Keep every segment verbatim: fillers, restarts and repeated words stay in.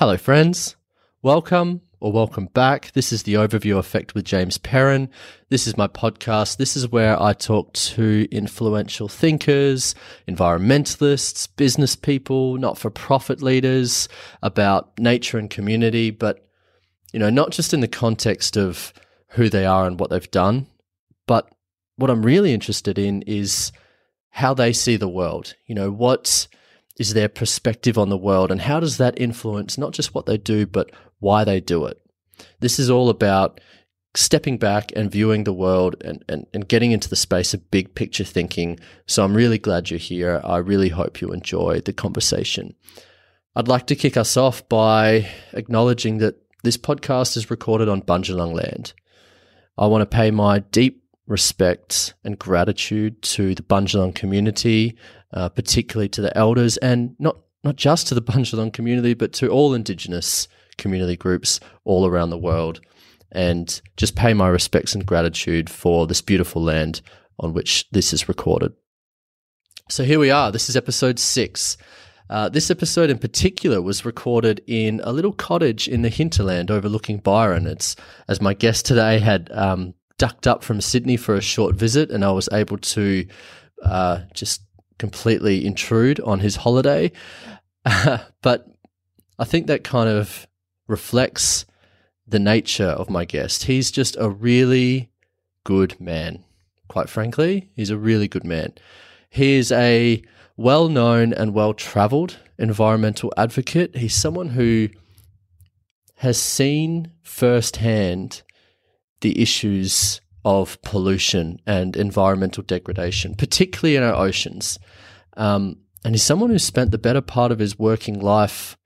Hello friends, welcome or welcome back. This is The Overview Effect with James Perrin. This is my podcast. This is where I talk to influential thinkers, environmentalists, business people, not-for-profit leaders about nature and community, but you know, not just in the context of who they are and what they've done, but what I'm really interested in is how they see the world. You know, what's is their perspective on the world, and how does that influence not just what they do, but why they do it? This is all about stepping back and viewing the world and, and, and getting into the space of big picture thinking. So I'm really glad you're here. I really hope you enjoy the conversation. I'd like to kick us off by acknowledging that this podcast is recorded on Bundjalung land. I want to pay my deep respect and gratitude to the Bundjalung community, Uh, particularly to the elders, and not, not just to the Bundjalung community, but to all Indigenous community groups all around the world, and just pay my respects and gratitude for this beautiful land on which this is recorded. So here we are. This is episode six. Uh, this episode in particular was recorded in a little cottage in the hinterland overlooking Byron. It's, as my guest today had um, ducked up from Sydney for a short visit, and I was able to uh, just completely intrude on his holiday. Uh, but I think that kind of reflects the nature of my guest. He's just a really good man. Quite frankly, he's a really good man. He is a well-known and well-traveled environmental advocate. He's someone who has seen firsthand the issues of pollution and environmental degradation, particularly in our oceans. Um, and he's someone who's spent the better part of his working life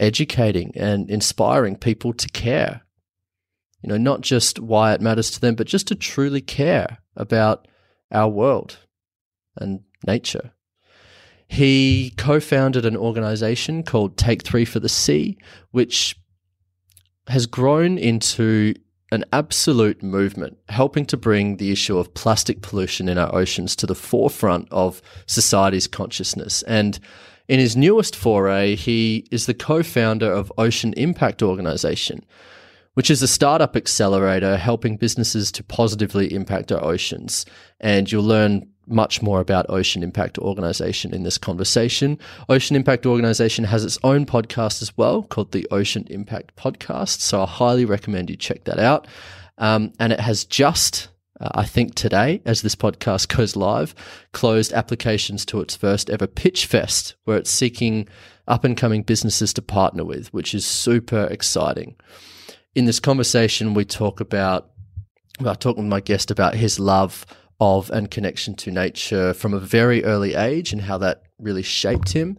educating and inspiring people to care. You know, not just why it matters to them, but just to truly care about our world and nature. He co-founded an organization called Take three for the Sea, which has grown into an absolute movement, helping to bring the issue of plastic pollution in our oceans to the forefront of society's consciousness. And in his newest foray, he is the co-founder of Ocean Impact Organization, which is a startup accelerator helping businesses to positively impact our oceans. And you'll learn much more about Ocean Impact Organization in this conversation. Ocean Impact Organization has its own podcast as well called the Ocean Impact Podcast, so I highly recommend you check that out. Um, and it has just, uh, I think today, as this podcast goes live, closed applications to its first ever pitch fest, where it's seeking up-and-coming businesses to partner with, which is super exciting. In this conversation, we talk about, well, I talk with my guest about his love of and connection to nature from a very early age and how that really shaped him.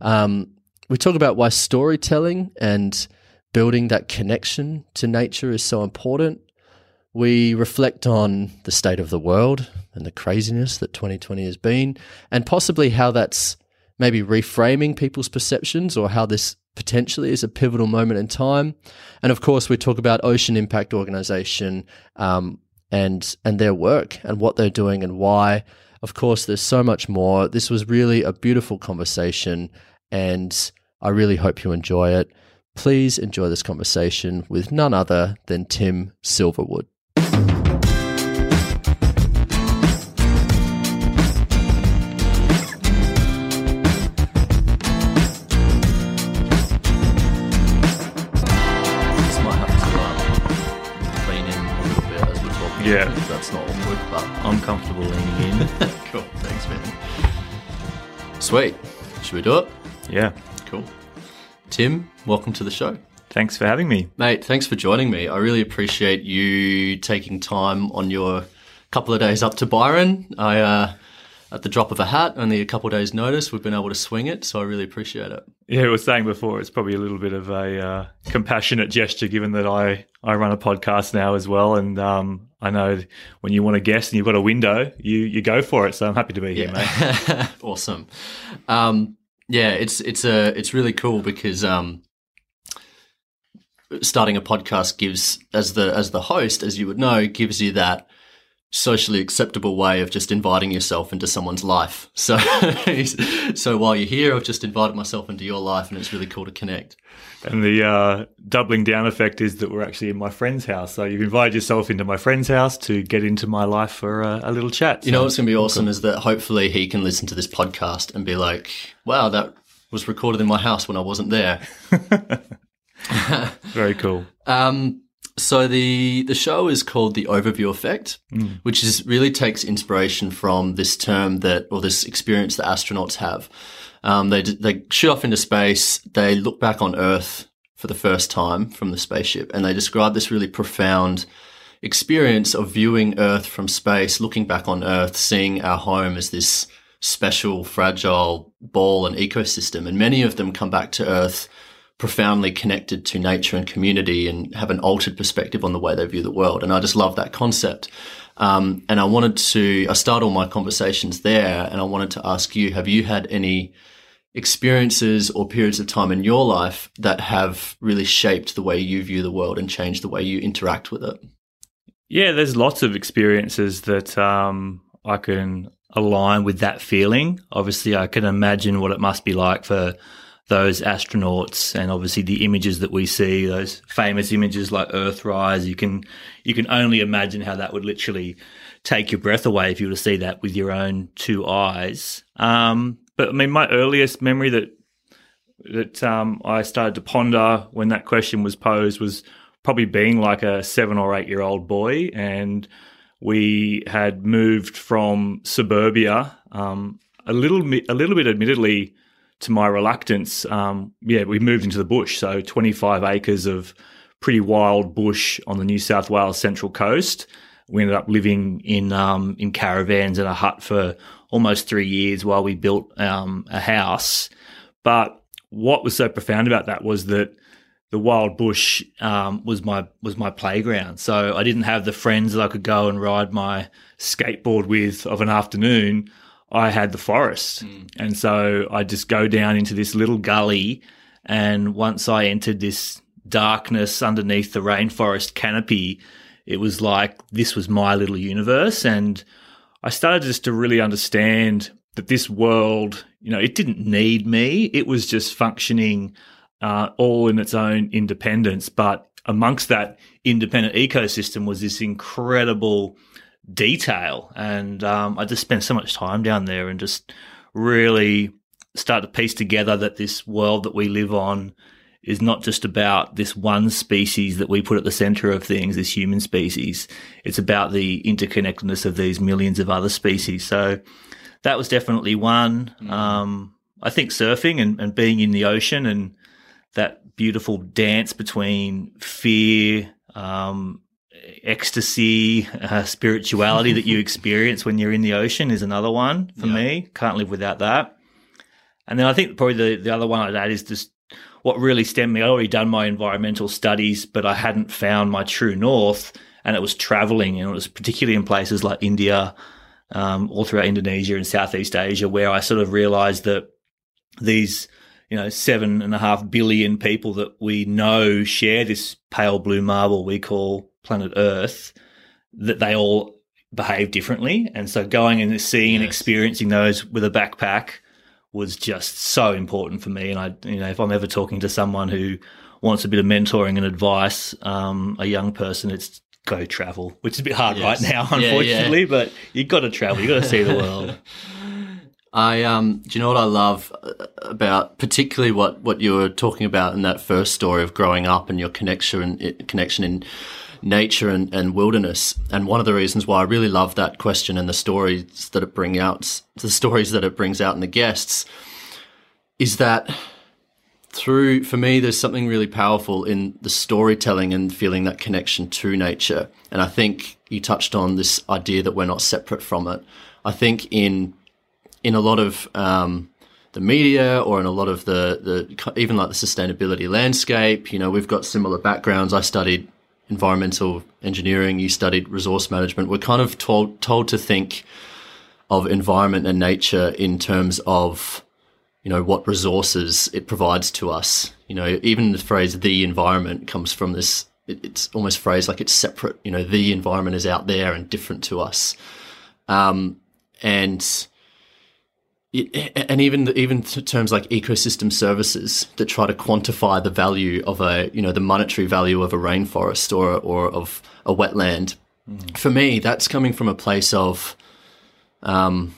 Um, we talk about why storytelling and building that connection to nature is so important. We reflect on the state of the world and the craziness that twenty twenty has been, and possibly how that's maybe reframing people's perceptions, or how this potentially is a pivotal moment in time. And of course, we talk about Ocean Impact Organization, um, and and their work and what they're doing and why. Of course, there's so much more. This was really a beautiful conversation, and I really hope you enjoy it. Please enjoy this conversation with none other than Tim Silverwood. Yeah. That's not awkward, but I'm comfortable leaning in. Cool. Thanks, man. Sweet. Should we do it? Yeah. Cool. Tim, welcome to the show. Thanks for having me. Mate, thanks for joining me. I really appreciate you taking time on your couple of days up to Byron. I, uh, at the drop of a hat, only a couple of days' notice, we've been able to swing it, so I really appreciate it. Yeah, we were saying before, it's probably a little bit of a uh, compassionate gesture, given that I, I run a podcast now as well, and um, I know when you want to guest and you've got a window, you you go for it. So I'm happy to be here, yeah. Mate. Awesome. Um, yeah, it's it's a it's really cool because um, starting a podcast gives, as the as the host, as you would know, gives you that socially acceptable way of just inviting yourself into someone's life. So so while you're here, I've just invited myself into your life, and it's really cool to connect. And the uh, doubling down effect is that we're actually in my friend's house. So you've invited yourself into my friend's house to get into my life for a, a little chat. So you know what's going to be awesome cool. is that hopefully he can listen to this podcast and be like, wow, that was recorded in my house when I wasn't there. Very cool. Um So the, the show is called The Overview Effect, mm. which is really takes inspiration from this term that, or this experience that astronauts have. Um, they, they shoot off into space. They look back on Earth for the first time from the spaceship, and they describe this really profound experience of viewing Earth from space, looking back on Earth, seeing our home as this special, fragile ball and ecosystem. And many of them come back to Earth profoundly connected to nature and community, and have an altered perspective on the way they view the world. And I just love that concept. Um, and I wanted to, I start all my conversations there, and I wanted to ask you, have you had any experiences or periods of time in your life that have really shaped the way you view the world and changed the way you interact with it? Yeah, there's lots of experiences that um, I can align with that feeling. Obviously, I can imagine what it must be like for those astronauts, and obviously the images that we see, those famous images like Earthrise, you can you can only imagine how that would literally take your breath away if you were to see that with your own two eyes. Um, but I mean, my earliest memory that that um, I started to ponder when that question was posed was probably being like a seven or eight year old boy, and we had moved from suburbia, um, a little a little bit, admittedly, to my reluctance, um, yeah, we moved into the bush, so twenty-five acres of pretty wild bush on the New South Wales Central Coast. We ended up living in um, in caravans in a hut for almost three years while we built um, a house. But what was so profound about that was that the wild bush um, was my was my playground. So I didn't have the friends that I could go and ride my skateboard with of an afternoon. I had the forest, mm. and so I just go down into this little gully, and once I entered this darkness underneath the rainforest canopy, it was like this was my little universe, and I started just to really understand that this world, you know, it didn't need me. It was just functioning uh, all in its own independence, but amongst that independent ecosystem was this incredible detail, and um, I just spent so much time down there and just really start to piece together that this world that we live on is not just about this one species that we put at the centre of things, this human species. It's about the interconnectedness of these millions of other species. So that was definitely one. Mm. Um, I think surfing and, and being in the ocean, and that beautiful dance between fear, um, ecstasy, uh, spirituality that you experience when you're in the ocean is another one for yeah. me. Can't live without that. And then I think probably the, the other one I'd add is just what really stemmed me. I'd already done my environmental studies, but I hadn't found my true north, and it was traveling, and it was particularly in places like India, um, all throughout Indonesia and Southeast Asia, where I sort of realized that these, you know, seven and a half billion people that we know share this pale blue marble we call planet Earth, that they all behave differently. And so going and seeing yes. and experiencing those with a backpack was just so important for me. And I, you know, if I'm ever talking to someone who wants a bit of mentoring and advice, um, a young person, it's go travel, which is a bit hard yes. right now, unfortunately, yeah, yeah. but you've got to travel, you've got to see the world. I, um, do you know what I love about, particularly what, what you were talking about in that first story of growing up and your connection, connection in nature and, and wilderness. And one of the reasons why I really love that question and the stories that it brings out, the stories that it brings out in the guests, is that through, for me, there's something really powerful in the storytelling and feeling that connection to nature. And I think you touched on this idea that we're not separate from it. I think in, in a lot of, um, the media, or in a lot of the, the, even like the sustainability landscape, you know, we've got similar backgrounds. I studied environmental engineering, you studied resource management. We're kind of told told to think of environment and nature in terms of, you know, what resources it provides to us. You know, even the phrase "the environment" comes from this it, it's almost phrased like it's separate. You know, the environment is out there and different to us. Um, and it, and even even terms like ecosystem services that try to quantify the value of a, you know, the monetary value of a rainforest or or of a wetland. Mm. For me, that's coming from a place of, um,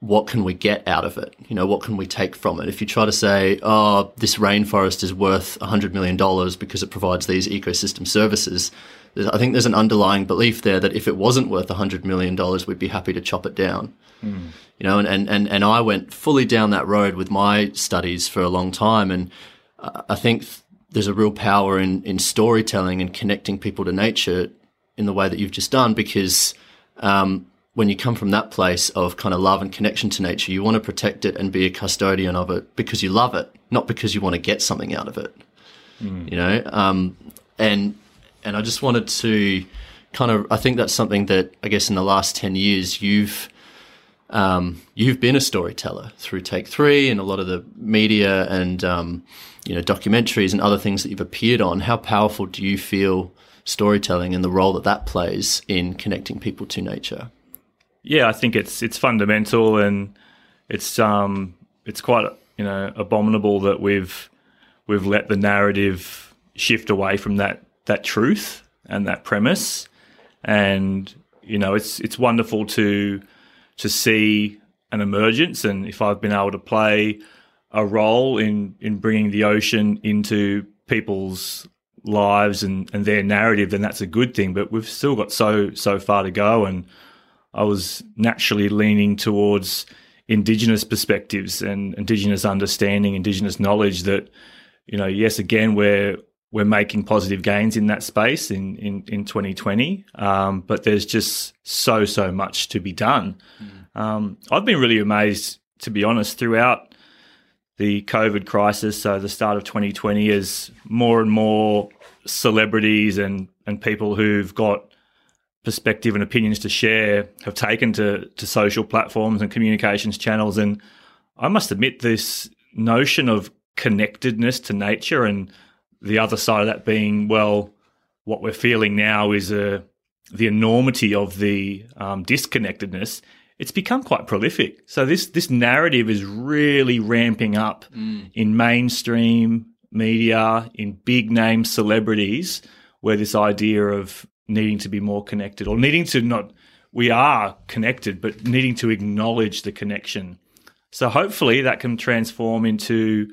what can we get out of it? You know, what can we take from it? If you try to say, oh, this rainforest is worth one hundred million dollars because it provides these ecosystem services, I think there's an underlying belief there that if it wasn't worth one hundred million dollars, we'd be happy to chop it down. Mm. You know, and, and, and, and I went fully down that road with my studies for a long time, and I think there's a real power in, in storytelling and connecting people to nature in the way that you've just done, because um, – when you come from that place of kind of love and connection to nature, you want to protect it and be a custodian of it because you love it, not because you want to get something out of it, mm. you know? Um, and and I just wanted to kind of, I think that's something that, I guess, in the last ten years, you've um, you've been a storyteller through Take three and a lot of the media and, um, you know, documentaries and other things that you've appeared on. How powerful do you feel storytelling and the role that that plays in connecting people to nature? Yeah, I think it's it's fundamental, and it's um it's quite, you know, abominable that we've we've let the narrative shift away from that that truth and that premise. And, you know, it's it's wonderful to to see an emergence, and if I've been able to play a role in in bringing the ocean into people's lives and, and their narrative, then that's a good thing. But we've still got so so far to go, and I was naturally leaning towards Indigenous perspectives and Indigenous understanding, Indigenous knowledge that, you know, yes, again, we're we're making positive gains in that space in, in, in twenty twenty, um, but there's just so, so much to be done. Mm. Um, I've been really amazed, to be honest, throughout the COVID crisis, so the start of twenty twenty, as more and more celebrities and, and people who've got perspective and opinions to share have taken to, to social platforms and communications channels. And I must admit, this notion of connectedness to nature and the other side of that being, well, what we're feeling now is uh, the enormity of the um, disconnectedness, it's become quite prolific. So this this narrative is really ramping up mm. in mainstream media, in big-name celebrities, where this idea of needing to be more connected, or needing to not, we are connected, but needing to acknowledge the connection. So hopefully that can transform into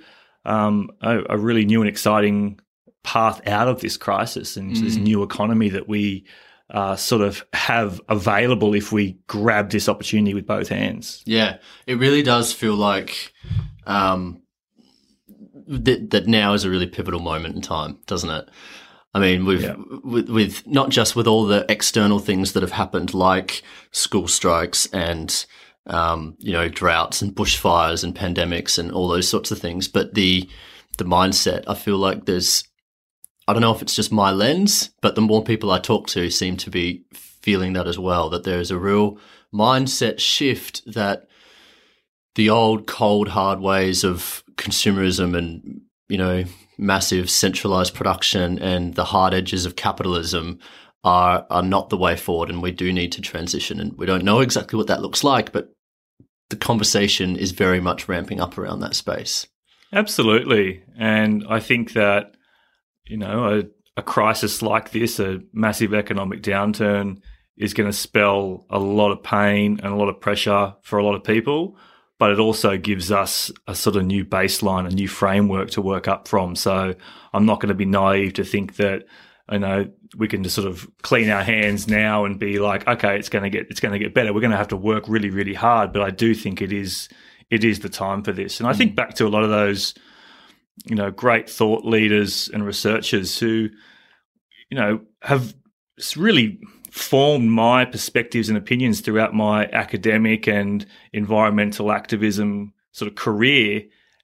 um, a, a really new and exciting path out of this crisis and mm. this new economy that we uh, sort of have available if we grab this opportunity with both hands. Yeah, it really does feel like um, th- that now is a really pivotal moment in time, doesn't it? I mean, we've, yeah. with, with not just with all the external things that have happened, like school strikes and um, you know, droughts and bushfires and pandemics and all those sorts of things, but the the mindset. I feel like there's, I don't know if it's just my lens, but the more people I talk to seem to be feeling that as well. That there is a real mindset shift that the old cold hard ways of consumerism and, you know, massive centralized production and the hard edges of capitalism are are not the way forward, and we do need to transition. And we don't know exactly what that looks like, but the conversation is very much ramping up around that space. Absolutely. And I think that, you know, a, a crisis like this, a massive economic downturn, is going to spell a lot of pain and a lot of pressure for a lot of people, but it also gives us a sort of new baseline, a new framework to work up from. So I'm not going to be naive to think that, you know, we can just sort of clean our hands now and be like, okay, it's going to get, it's going to get better. We're going to have to work really, really hard. But I do think it is, it is the time for this. And I think back to a lot of those, you know, great thought leaders and researchers who, you know, have really formed my perspectives and opinions throughout my academic and environmental activism sort of career.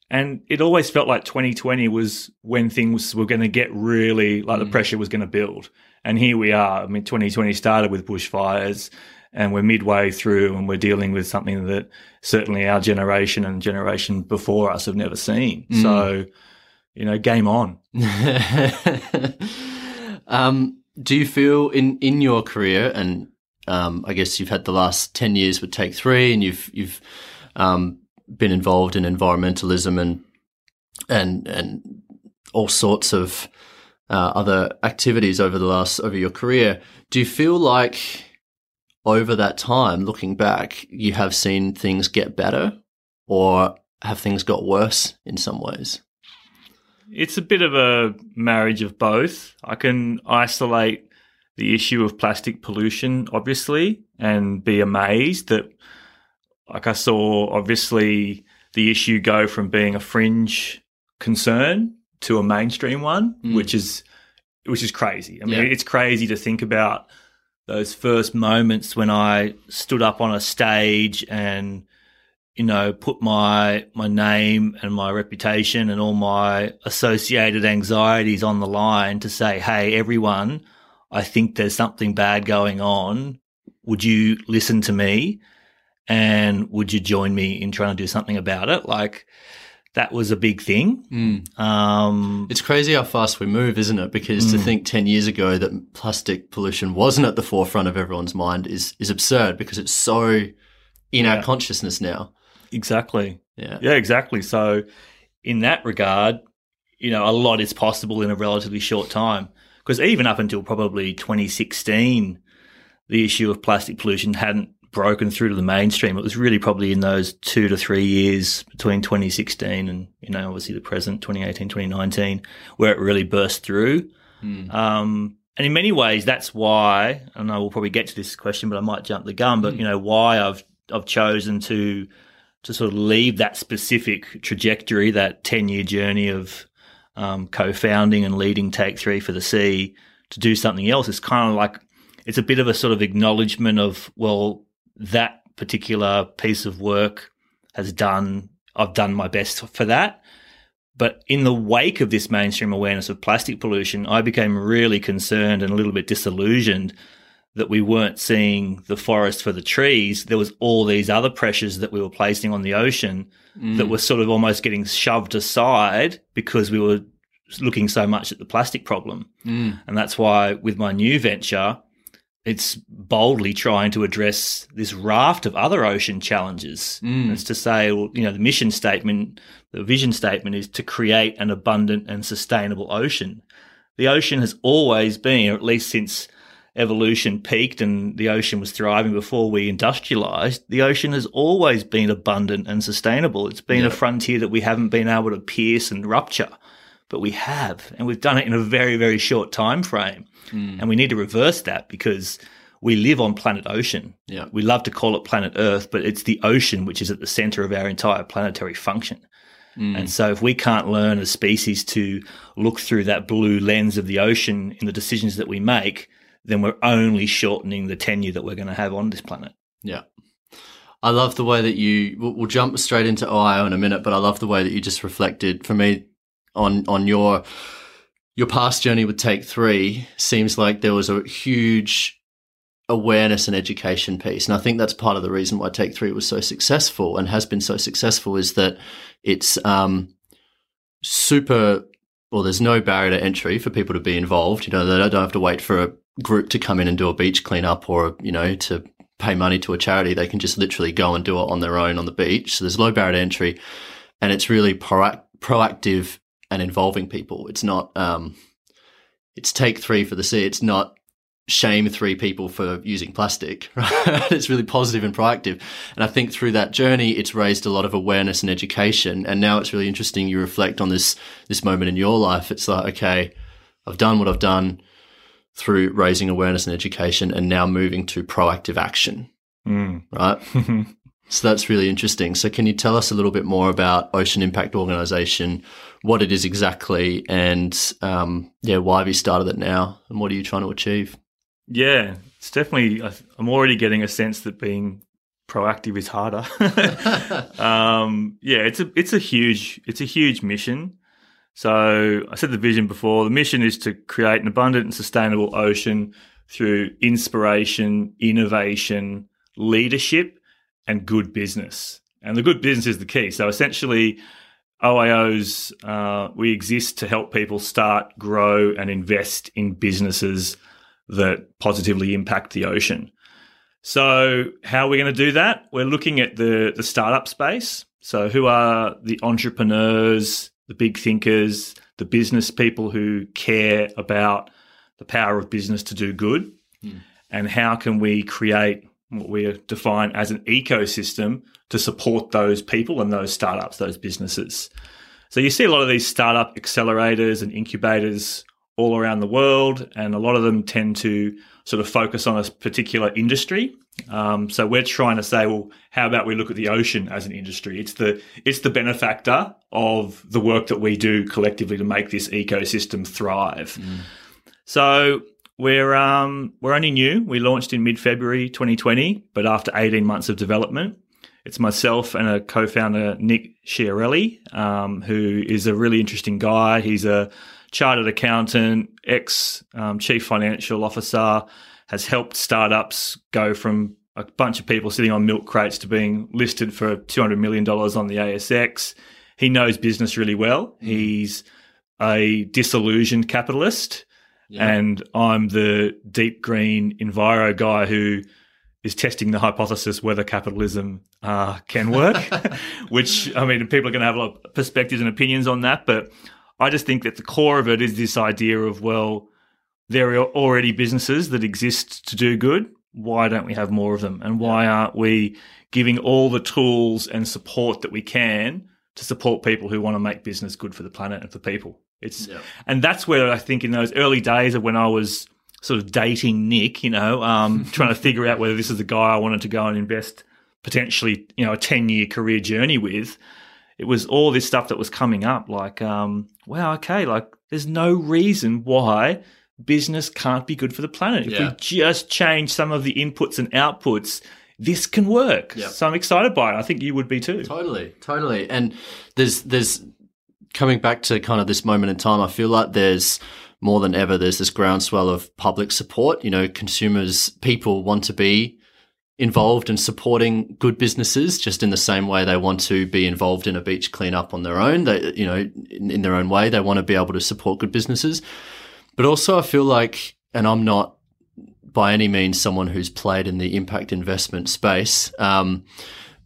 And it always felt like twenty twenty was when things were going to get really, like, mm. the pressure was going to build. And here we are. I mean, twenty twenty started with bushfires, and we're midway through, and we're dealing with something that certainly our generation and generation before us have never seen. Mm. So, you know, game on. um, do you feel in, in your career, and um, I guess you've had the last ten years with Take three, and you've you've um, been involved in environmentalism and and and all sorts of uh, other activities over the last over your career. Do you feel like over that time, looking back, you have seen things get better, or have things got worse in some ways? It's a bit of a marriage of both. I can isolate the issue of plastic pollution, obviously, and be amazed that, like, I saw, obviously, the issue go from being a fringe concern to a mainstream one, mm. which is which is crazy. I mean, yeah. It's crazy to think about those first moments when I stood up on a stage and, you know, put my my name and my reputation and all my associated anxieties on the line to say, hey, everyone, I think there's something bad going on. Would you listen to me? And would you join me in trying to do something about it? Like, that was a big thing. Mm. Um, it's crazy how fast we move, isn't it? Because mm. to think ten years ago that plastic pollution wasn't at the forefront of everyone's mind is is absurd, because it's so in yeah. our consciousness now. Exactly. Yeah. Yeah, exactly. So in that regard, you know, a lot is possible in a relatively short time, because even up until probably twenty sixteen, the issue of plastic pollution hadn't broken through to the mainstream. It was really probably in those two to three years between twenty sixteen and, you know, obviously the present, twenty eighteen, twenty nineteen, where it really burst through. Mm. Um, and in many ways, that's why, and I will probably get to this question, but I might jump the gun, but, mm. you know, why I've I've chosen to to sort of leave that specific trajectory, that ten-year journey of um, co-founding and leading Take three for the Sea, to do something else. It's kind of like, it's a bit of a sort of acknowledgement of, well, that particular piece of work has done, I've done my best for that. But in the wake of this mainstream awareness of plastic pollution, I became really concerned and a little bit disillusioned that we weren't seeing the forest for the trees. There was all these other pressures that we were placing on the ocean mm. that were sort of almost getting shoved aside because we were looking so much at the plastic problem. Mm. And that's why with my new venture, it's boldly trying to address this raft of other ocean challenges. Mm. It's to say, well, you know, the mission statement, the vision statement is to create an abundant and sustainable ocean. The ocean has always been, or at least since evolution peaked and the ocean was thriving before we industrialized, the ocean has always been abundant and sustainable. It's been yeah. a frontier that we haven't been able to pierce and rupture, but we have, and we've done it in a very, very short time frame. Mm. And we need to reverse that, because we live on planet Ocean. Yeah. We love to call it planet Earth, but it's the ocean which is at the center of our entire planetary function. Mm. And so if we can't learn as species to look through that blue lens of the ocean in the decisions that we make, then we're only shortening the tenure that we're going to have on this planet. Yeah. I love the way that you – we'll jump straight into O I O in a minute, but I love the way that you just reflected for me on on your – your past journey with Take three. Seems like there was a huge awareness and education piece. And I think that's part of the reason why Take three was so successful and has been so successful, is that it's um, super, well, there's no barrier to entry for people to be involved. You know, they don't have to wait for a group to come in and do a beach cleanup, or, you know, to pay money to a charity. They can just literally go and do it on their own on the beach. So there's low barrier to entry, and it's really pro- proactive and involving people. It's not, um, it's Take three for the Sea. It's not shame three people for using plastic, right? It's really positive and proactive. And I think through that journey, it's raised a lot of awareness and education. And now it's really interesting. You reflect on this, this moment in your life. It's like, okay, I've done what I've done through raising awareness and education, and now moving to proactive action, mm. right? So that's really interesting. So can you tell us a little bit more about Ocean Impact Organisation, what it is exactly, and um, yeah, why have you started it now, and what are you trying to achieve? Yeah, it's definitely – I'm already getting a sense that being proactive is harder. um, yeah, it's a it's a huge it's a huge mission. So I said the vision before. The mission is to create an abundant and sustainable ocean through inspiration, innovation, leadership, and good business. And the good business is the key. So essentially, O I Os, uh, we exist to help people start, grow, and invest in businesses that positively impact the ocean. So how are we going to do that? We're looking at the, the startup space. So who are the entrepreneurs, the big thinkers, the business people who care about the power of business to do good? Mm. And how can we create what we define as an ecosystem to support those people and those startups, those businesses? So you see a lot of these startup accelerators and incubators all around the world, and a lot of them tend to sort of focus on a particular industry. Um, so we're trying to say, well, how about we look at the ocean as an industry? It's the it's the benefactor of the work that we do collectively to make this ecosystem thrive. Mm. So we're um, we're only new. We launched in mid-February twenty twenty, but after eighteen months of development, it's myself and a co-founder, Nick Schiarelli, um, who is a really interesting guy. He's a chartered accountant, ex um, chief financial officer, has helped startups go from a bunch of people sitting on milk crates to being listed for two hundred million dollars on the A S X. He knows business really well. He's a disillusioned capitalist, yeah. and I'm the deep green enviro guy who is testing the hypothesis whether capitalism uh, can work, which, I mean, people are going to have a lot of perspectives and opinions on that, but I just think that the core of it is this idea of, well, there are already businesses that exist to do good. Why don't we have more of them? And why aren't we giving all the tools and support that we can to support people who want to make business good for the planet and for people? It's yeah. And that's where I think in those early days of when I was sort of dating Nick, you know, um, trying to figure out whether this is the guy I wanted to go and invest potentially, you know, a ten-year career journey with, it was all this stuff that was coming up, like, um, wow, okay, like there's no reason why business can't be good for the planet. If yeah. we just change some of the inputs and outputs, this can work. Yep. So I'm excited by it. I think you would be too. Totally, totally. And there's there's coming back to kind of this moment in time, I feel like there's more than ever, there's this groundswell of public support. You know, consumers, people want to be involved in supporting good businesses, just in the same way they want to be involved in a beach cleanup on their own. They, you know, in, in their own way, they want to be able to support good businesses. But also I feel like, and I'm not by any means someone who's played in the impact investment space, um,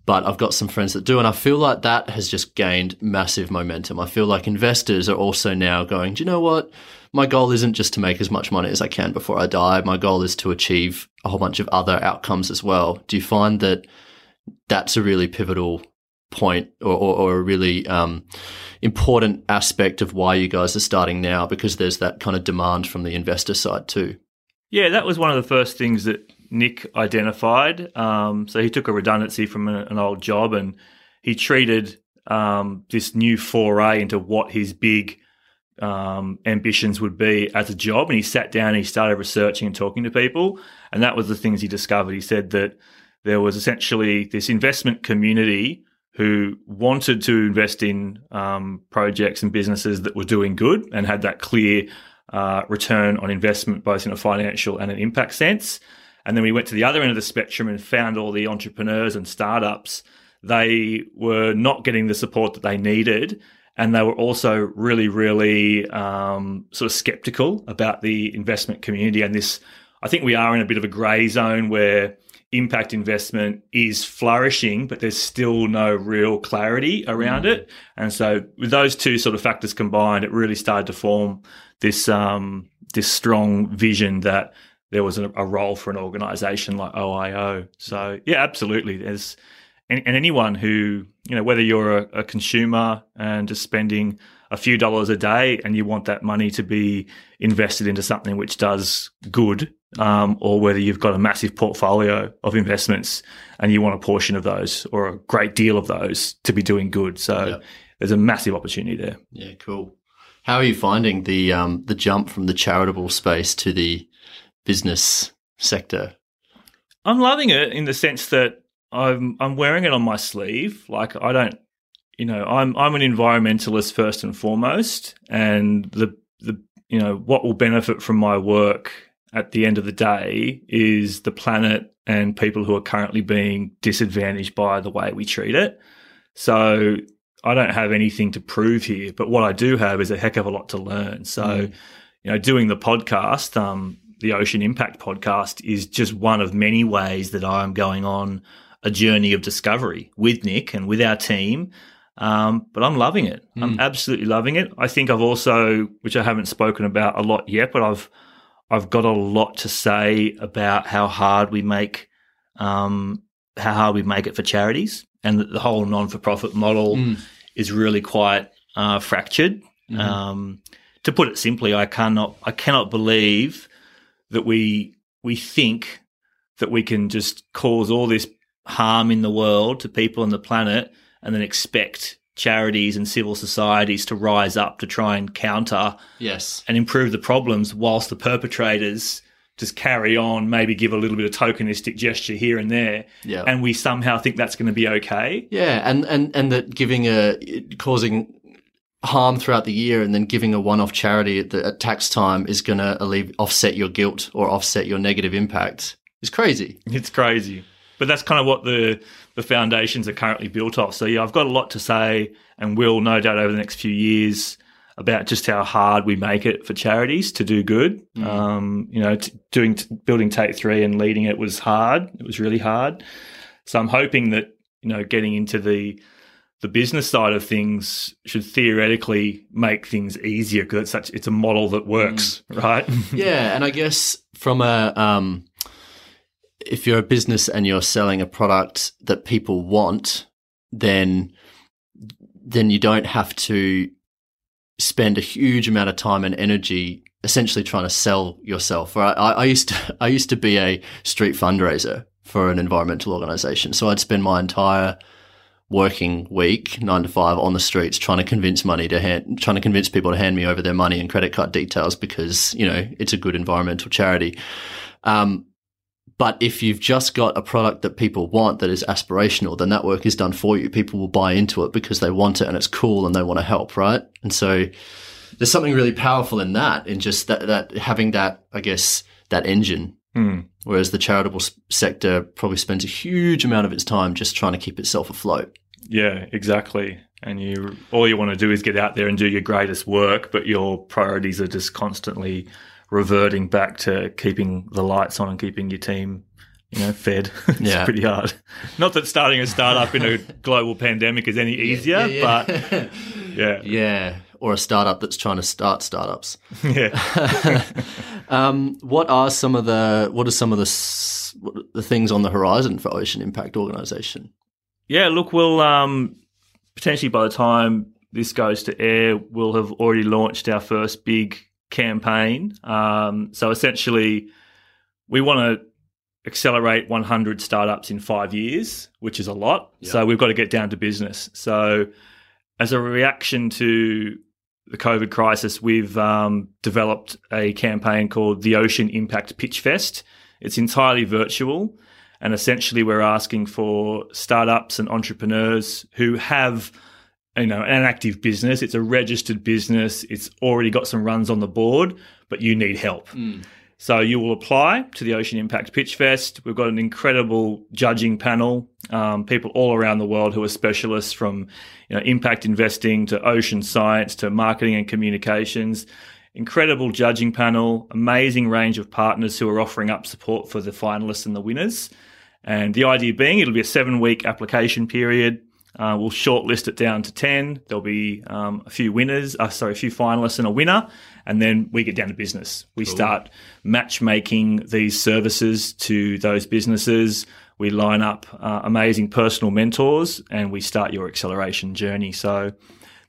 but I've got some friends that do, and I feel like that has just gained massive momentum. I feel like investors are also now going, do you know what? My goal isn't just to make as much money as I can before I die. My goal is to achieve a whole bunch of other outcomes as well. Do you find that that's a really pivotal point or, or, or a really um, important aspect of why you guys are starting now, because there's that kind of demand from the investor side too? Yeah, that was one of the first things that Nick identified. Um, so he took a redundancy from a, an old job, and he treated um, this new foray into what his big Um, ambitions would be as a job, and he sat down and he started researching and talking to people, and that was the things he discovered. He said that there was essentially this investment community who wanted to invest in um, projects and businesses that were doing good and had that clear uh, return on investment, both in a financial and an impact sense. And then we went to the other end of the spectrum and found all the entrepreneurs and startups. They were not getting the support that they needed, and they were also really, really um, sort of skeptical about the investment community. And this, I think we are in a bit of a grey zone where impact investment is flourishing, but there's still no real clarity around mm. it. And so with those two sort of factors combined, it really started to form this um, this strong vision that there was a, a role for an organisation like O I O. So, yeah, absolutely. There's And anyone who, you know, whether you're a, a consumer and just spending a few dollars a day and you want that money to be invested into something which does good, um, or whether you've got a massive portfolio of investments and you want a portion of those or a great deal of those to be doing good. So yep. there's a massive opportunity there. Yeah, cool. How are you finding the um, the jump from the charitable space to the business sector? I'm loving it in the sense that I'm I'm wearing it on my sleeve. Like I don't, you know, I'm I'm an environmentalist first and foremost, and the the you know what will benefit from my work at the end of the day is the planet and people who are currently being disadvantaged by the way we treat it. So I don't have anything to prove here, but what I do have is a heck of a lot to learn. So, mm. you know, doing the podcast, um, the Ocean Impact Podcast, is just one of many ways that I'm going on a journey of discovery with Nick and with our team. Um, but I'm loving it. Mm. I'm absolutely loving it. I think I've also, which I haven't spoken about a lot yet, but I've I've got a lot to say about how hard we make um, how hard we make it for charities, and that the whole non-for-profit model mm. is really quite uh, fractured. Mm-hmm. Um, to put it simply, I cannot I cannot believe that we we think that we can just cause all this harm in the world to people on the planet, and then expect charities and civil societies to rise up to try and counter yes. and improve the problems, whilst the perpetrators just carry on, maybe give a little bit of tokenistic gesture here and there, yeah. and we somehow think that's going to be okay. Yeah, and, and, and that giving a causing harm throughout the year and then giving a one-off charity at, the, at tax time is going to alleviate, offset your guilt or offset your negative impact. It's crazy. It's crazy. But that's kind of what the, the foundations are currently built off. So, yeah, I've got a lot to say and will, no doubt, over the next few years about just how hard we make it for charities to do good. Mm. Um, you know, t- doing t- building Take three and leading it was hard. It was really hard. So I'm hoping that, you know, getting into the the business side of things should theoretically make things easier, because it's, such, it's a model that works, mm. right? Yeah, and I guess from a um, – if you're a business and you're selling a product that people want, then then you don't have to spend a huge amount of time and energy essentially trying to sell yourself. Right? I, I used to I used to be a street fundraiser for an environmental organisation, so I'd spend my entire working week, nine to five, on the streets trying to convince money to hand, trying to convince people to hand me over their money and credit card details because you know it's a good environmental charity. Um, But if you've just got a product that people want that is aspirational, then that work is done for you. People will buy into it because they want it and it's cool and they want to help, right? And so there's something really powerful in that, in just that, that having that, I guess, that engine. Mm. Whereas the charitable sector probably spends a huge amount of its time just trying to keep itself afloat. Yeah, exactly. And you all you want to do is get out there and do your greatest work, but your priorities are just constantly reverting back to keeping the lights on and keeping your team, you know, fed. It's yeah. pretty hard. Not that starting a startup in a global pandemic is any easier, yeah, yeah, yeah. but yeah. Yeah, or a startup that's trying to start startups. Yeah. um, what are some of the what are some of the what are the things on the horizon for Ocean Impact Organisation? Yeah, look, we'll um, potentially by the time this goes to air, we'll have already launched our first big campaign. Um, so essentially, we want to accelerate one hundred startups in five years, which is a lot. Yep. So we've got to get down to business. So as a reaction to the COVID crisis, we've um, developed a campaign called the Ocean Impact Pitch Fest. It's entirely virtual, and essentially we're asking for startups and entrepreneurs who have you know, an active business, it's a registered business, it's already got some runs on the board, but you need help. Mm. So you will apply to the Ocean Impact Pitch Fest. We've got an incredible judging panel, um, people all around the world who are specialists from you know, impact investing to ocean science to marketing and communications. Incredible judging panel, amazing range of partners who are offering up support for the finalists and the winners. And the idea being it'll be a seven-week application period. Uh, we'll shortlist it down to ten. There'll be um, a few winners, uh, sorry, a few finalists and a winner, and then we get down to business. We cool. start matchmaking these services to those businesses. We line up uh, amazing personal mentors, and we start your acceleration journey. So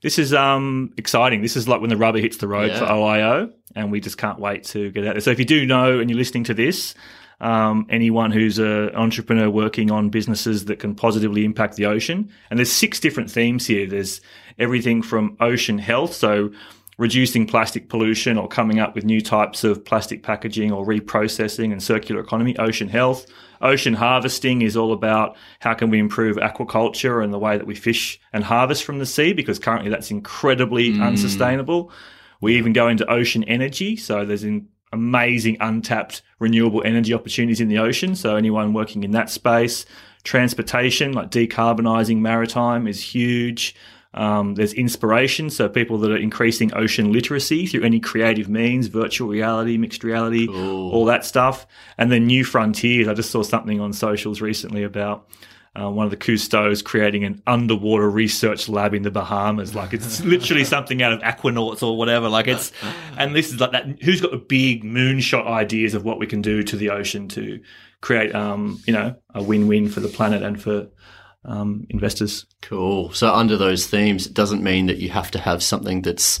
this is um, exciting. This is like when the rubber hits the road yeah. for O I O, and we just can't wait to get out there. So if you do know and you're listening to this, Um, anyone who's an entrepreneur working on businesses that can positively impact the ocean. And there's six different themes here. There's everything from ocean health, so reducing plastic pollution or coming up with new types of plastic packaging or reprocessing and circular economy, ocean health. Ocean harvesting is all about how can we improve aquaculture and the way that we fish and harvest from the sea, because currently that's incredibly mm. unsustainable. We even go into ocean energy, so there's in amazing untapped renewable energy opportunities in the ocean. So anyone working in that space, transportation, like decarbonising maritime is huge. Um, there's inspiration, so people that are increasing ocean literacy through any creative means, virtual reality, mixed reality, cool. all that stuff. And then new frontiers. I just saw something on socials recently about uh, one of the Cousteaus creating an underwater research lab in the Bahamas. Like, it's literally something out of Aquanauts or whatever. Like, it's, and this is like that. Who's got the big moonshot ideas of what we can do to the ocean to create, um, you know, a win-win for the planet and for um investors. Cool. So under those themes, it doesn't mean that you have to have something that's,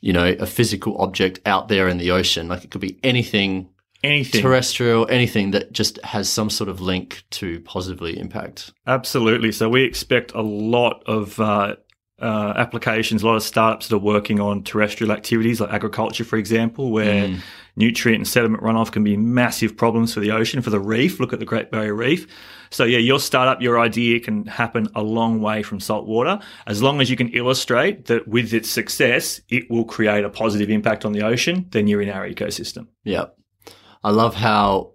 you know, a physical object out there in the ocean. Like, it could be anything anything terrestrial, anything that just has some sort of link to positively impact. Absolutely. So we expect a lot of uh Uh, applications, a lot of startups that are working on terrestrial activities like agriculture, for example, where mm. nutrient and sediment runoff can be massive problems for the ocean, for the reef. Look at the Great Barrier Reef. So, yeah, your startup, your idea can happen a long way from saltwater, as long as you can illustrate that with its success, it will create a positive impact on the ocean, then you're in our ecosystem. Yeah. I love how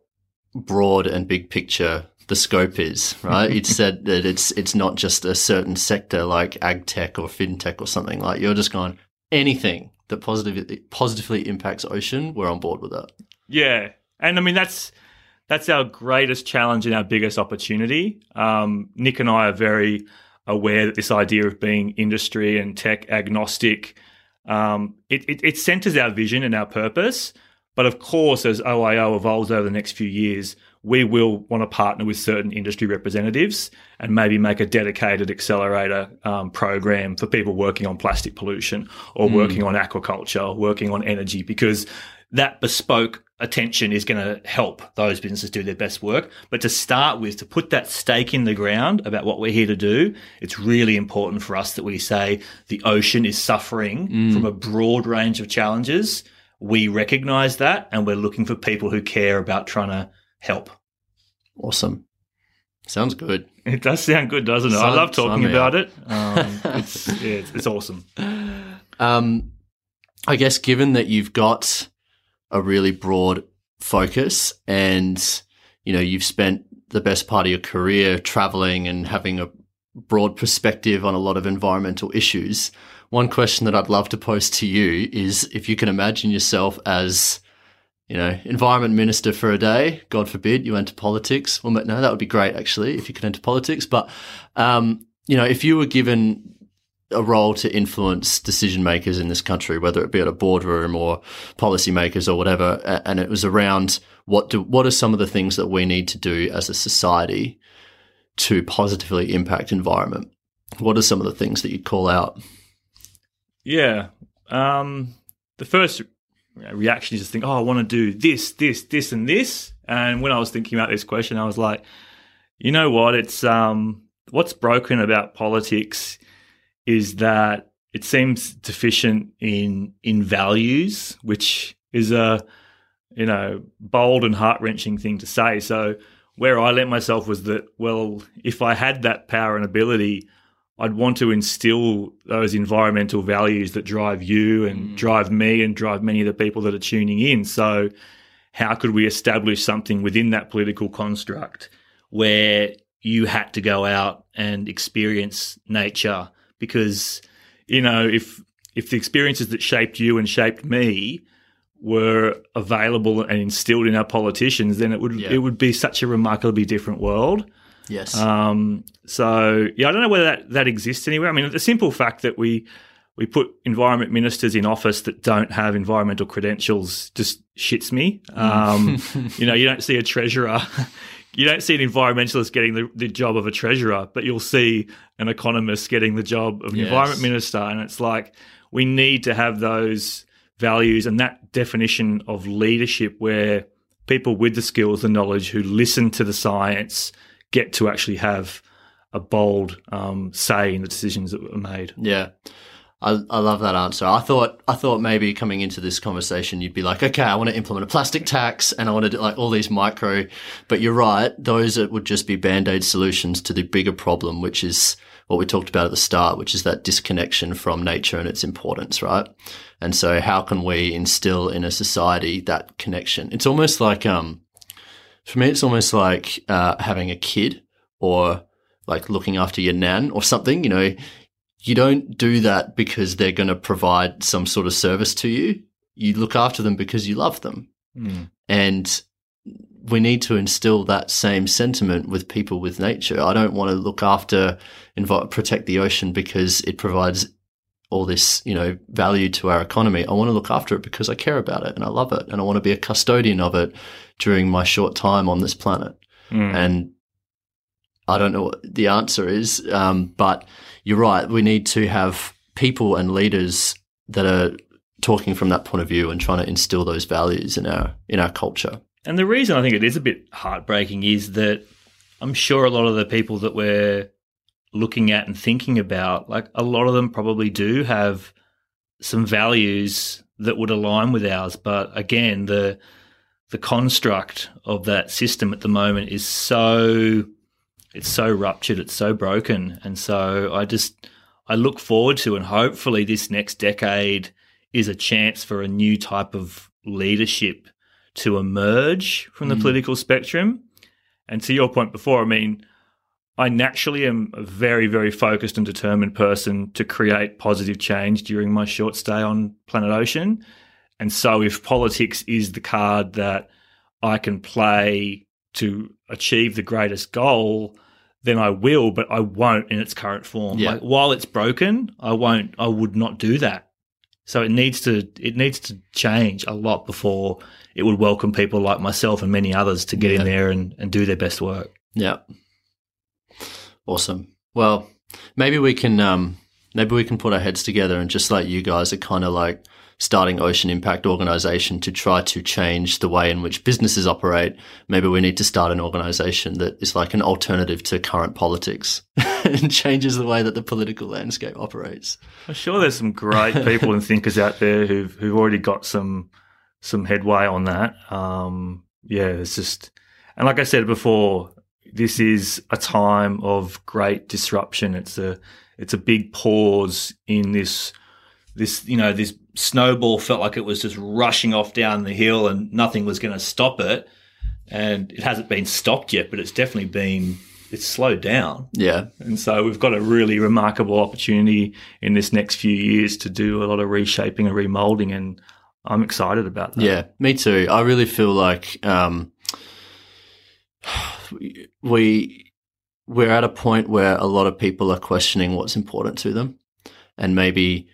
broad and big picture the scope is, right? You'd said that it's it's not just a certain sector like ag tech or fintech or something. Like, you're just going, anything that positively positively impacts ocean, we're on board with that. Yeah. And I mean, that's that's our greatest challenge and our biggest opportunity. Um, Nick and I are very aware that this idea of being industry and tech agnostic, um, it, it, it centers our vision and our purpose. But of course, as O I O evolves over the next few years, we will want to partner with certain industry representatives and maybe make a dedicated accelerator um, program for people working on plastic pollution or mm. working on aquaculture, or working on energy, because that bespoke attention is going to help those businesses do their best work. But to start with, to put that stake in the ground about what we're here to do, it's really important for us that we say the ocean is suffering mm. from a broad range of challenges. We recognise that, and we're looking for people who care about trying to help. Awesome. Sounds good. It does sound good, doesn't it? Sun, I love talking about out. it. Um, it's, yeah, it's it's awesome. Um, I guess given that you've got a really broad focus and, you know, you've spent the best part of your career travelling and having a broad perspective on a lot of environmental issues, one question that I'd love to pose to you is if you can imagine yourself as, you know, environment minister for a day, God forbid you enter politics. Well, no, that would be great, actually, if you could enter politics. But, um, you know, if you were given a role to influence decision makers in this country, whether it be at a boardroom or policymakers or whatever, and it was around what do what are some of the things that we need to do as a society to positively impact environment? What are some of the things that you'd call out? Yeah. Um, the first reaction is just think, oh, I want to do this, this, this, and this. And when I was thinking about this question, I was like, you know what? It's um, what's broken about politics is that it seems deficient in in values, which is a, you know, bold and heart-wrenching thing to say. So where I let myself was that, well, if I had that power and ability, I'd want to instill those environmental values that drive you and mm. drive me and drive many of the people that are tuning in. So how could we establish something within that political construct where you had to go out and experience nature? Because, you know, if if the experiences that shaped you and shaped me were available and instilled in our politicians, then it would yeah. it would be such a remarkably different world. Yes. Um, so, yeah, I don't know whether that, that exists anywhere. I mean, the simple fact that we we put environment ministers in office that don't have environmental credentials just shits me. Um, you know, you don't see a treasurer. You don't see an environmentalist getting the, the job of a treasurer, but you'll see an economist getting the job of an yes. environment minister. And it's like, we need to have those values and that definition of leadership where people with the skills and knowledge who listen to the science get to actually have a bold um, say in the decisions that were made. Yeah, I, I love that answer. I thought I thought maybe coming into this conversation you'd be like, okay, I want to implement a plastic tax and I want to do like all these micro, but you're right, those would just be Band-Aid solutions to the bigger problem, which is what we talked about at the start, which is that disconnection from nature and its importance, right? And so how can we instill in a society that connection? It's almost like um. For me, it's almost like uh, having a kid or like looking after your nan or something. You know, you don't do that because they're going to provide some sort of service to you. You look after them because you love them. Mm. And we need to instill that same sentiment with people with nature. I don't want to look after, inv- protect the ocean because it provides all this, you know, value to our economy. I want to look after it because I care about it and I love it and I want to be a custodian of it during my short time on this planet. Mm. And I don't know what the answer is, um, but you're right. We need to have people and leaders that are talking from that point of view and trying to instill those values in our in our culture. And the reason I think it is a bit heartbreaking is that I'm sure a lot of the people that we're looking at and thinking about, like a lot of them probably do have some values that would align with ours. But again, the the construct of that system at the moment is so it's so ruptured, it's so broken. And so I just I look forward to, and hopefully this next decade is a chance for a new type of leadership to emerge from the mm. political spectrum. And to your point before, I mean, I naturally am a very, very focused and determined person to create positive change during my short stay on Planet Ocean. And so if politics is the card that I can play to achieve the greatest goal, then I will, but I won't in its current form. Yeah. Like, while it's broken, I won't, I would not do that. So it needs to it needs to change a lot before it would welcome people like myself and many others to get yeah. in there and, and do their best work. Yeah. Awesome. Well, maybe we can um, maybe we can put our heads together and just like you guys are kind of like starting Ocean Impact Organisation to try to change the way in which businesses operate. Maybe we need to start an organisation that is like an alternative to current politics and changes the way that the political landscape operates. I'm sure there's some great people and thinkers out there who've who've already got some some headway on that. Um, yeah, it's just, and like I said before, this is a time of great disruption. It's a it's a big pause in this. This, you know, this snowball felt like it was just rushing off down the hill and nothing was going to stop it. And it hasn't been stopped yet, but it's definitely been, it's slowed down. Yeah. And so we've got a really remarkable opportunity in this next few years to do a lot of reshaping and remoulding, and I'm excited about that. Yeah, me too. I really feel like um, we, we're at a point where a lot of people are questioning what's important to them, and maybe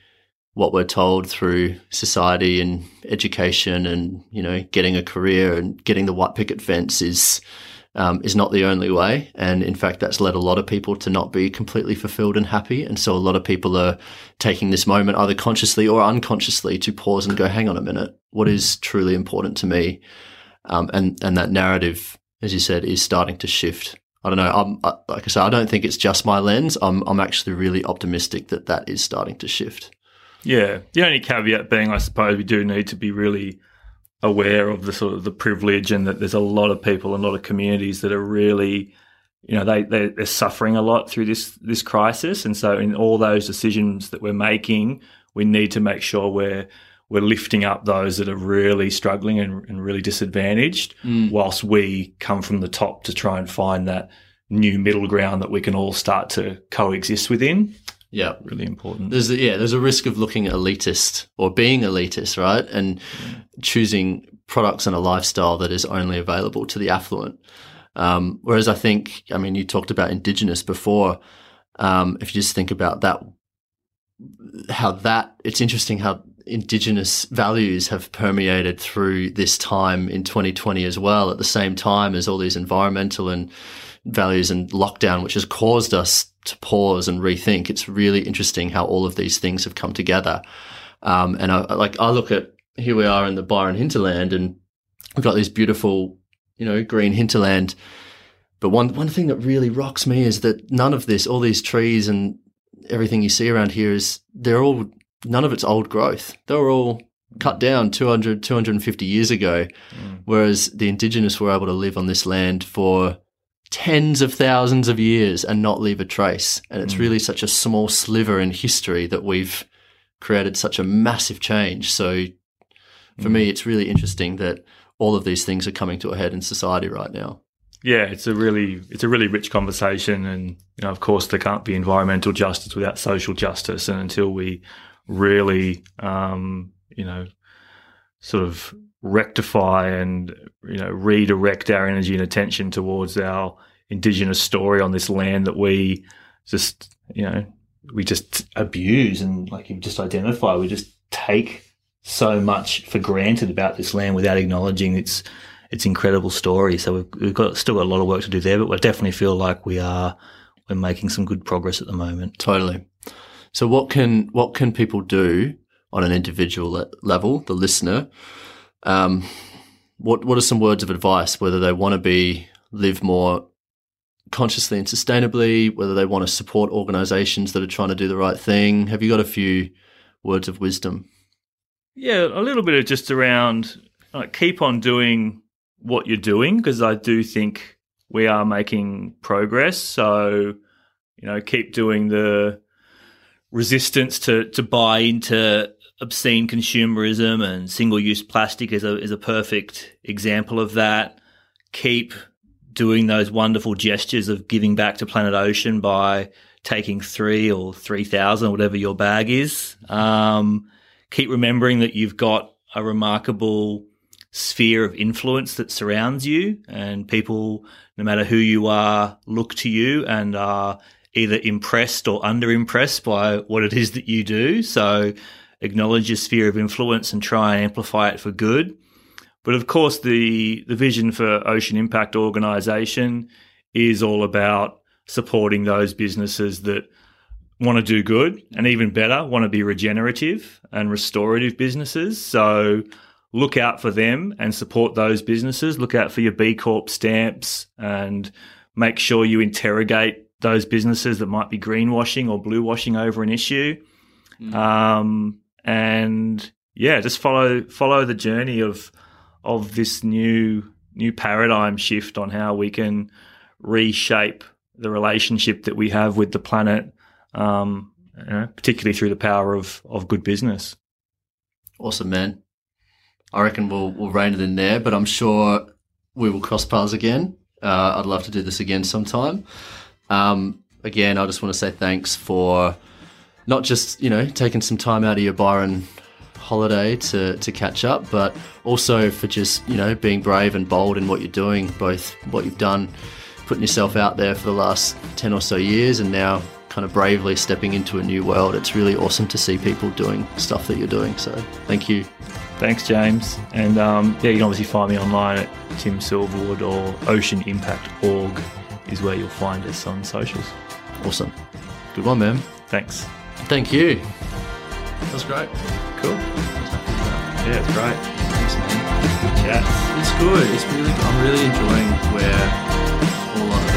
what we're told through society and education and, you know, getting a career and getting the white picket fence is um, is not the only way. And, in fact, that's led a lot of people to not be completely fulfilled and happy. And so a lot of people are taking this moment either consciously or unconsciously to pause and go, hang on a minute, what is truly important to me? Um, and, and that narrative, as you said, is starting to shift. I don't know. I'm, I, like I said, I don't think it's just my lens. I'm, I'm actually really optimistic that that is starting to shift. Yeah, the only caveat being, I suppose, we do need to be really aware of the sort of the privilege, and that there's a lot of people and a lot of communities that are really, you know, they, they, they're suffering a lot through this this crisis. And so in all those decisions that we're making, we need to make sure we're we're lifting up those that are really struggling and, and really disadvantaged mm. whilst we come from the top to try and find that new middle ground that we can all start to coexist within. Yeah, really important. There's a, yeah, there's a risk of looking elitist or being elitist, right? And mm. choosing products and a lifestyle that is only available to the affluent. Um, whereas I think, I mean, you talked about Indigenous before. Um, if you just think about that, how that it's interesting how Indigenous values have permeated through this time in twenty twenty as well. At the same time as all these environmental and values and lockdown, which has caused us to pause and rethink. It's really interesting how all of these things have come together. Um, and I, like I look at, here we are in the Byron hinterland, and we've got this beautiful, you know, green hinterland. But one one thing that really rocks me is that none of this, all these trees and everything you see around here, is they're all, none of it's old growth. They were all cut down two hundred, two hundred fifty years ago, mm. whereas the Indigenous were able to live on this land for tens of thousands of years and not leave a trace. And it's mm. really such a small sliver in history that we've created such a massive change. So for mm. me, it's really interesting that all of these things are coming to a head in society right now. yeah, it's a really it's a really rich conversation, and you know, of course, there can't be environmental justice without social justice, and until we really, um, you know, sort of rectify and you know redirect our energy and attention towards our Indigenous story on this land that we just you know we just abuse and like you just identify, we just take so much for granted about this land without acknowledging its its incredible story. So we've, we've got still got a lot of work to do there, but we definitely feel like we are we're making some good progress at the moment. Totally. So what can what can people do on an individual le- level, the listener? Um, what what are some words of advice? Whether they want to be live more consciously and sustainably, whether they want to support organisations that are trying to do the right thing. Have you got a few words of wisdom? Yeah, a little bit of just around like, keep on doing what you're doing, because I do think we are making progress. So, you know, keep doing the resistance to, to buy into obscene consumerism, and single-use plastic is a is a perfect example of that. Keep doing those wonderful gestures of giving back to Planet Ocean by taking three or three thousand, whatever your bag is. Um, keep remembering that you've got a remarkable sphere of influence that surrounds you, and people, no matter who you are, look to you and are either impressed or under-impressed by what it is that you do. So acknowledge your sphere of influence and try and amplify it for good. But, of course, the, the vision for Ocean Impact Organisation is all about supporting those businesses that want to do good and, even better, want to be regenerative and restorative businesses. So look out for them and support those businesses. Look out for your B Corp stamps and make sure you interrogate those businesses that might be greenwashing or bluewashing over an issue. Mm. Um, and, yeah, just follow follow the journey of of this new new paradigm shift on how we can reshape the relationship that we have with the planet, um, you know, particularly through the power of, of good business. Awesome, man. I reckon we'll we'll rein it in there, but I'm sure we will cross paths again. Uh, I'd love to do this again sometime. Um, again, I just want to say thanks for not just, you know, taking some time out of your Byron holiday to to catch up, but also for just, you know, being brave and bold in what you're doing, both what you've done, putting yourself out there for the last ten or so years, and now kind of bravely stepping into a new world. It's really awesome to see people doing stuff that you're doing. So thank you. Thanks, James. And um, yeah, you can obviously find me online at Tim Silverwood, or ocean impact dot org is where you'll find us on socials. Awesome. Good one, man. Thanks. Thank you. That was great. Cool. Yeah, it's great. Thanks, man. Good chat. It's good. It's really good. I'm really enjoying where all of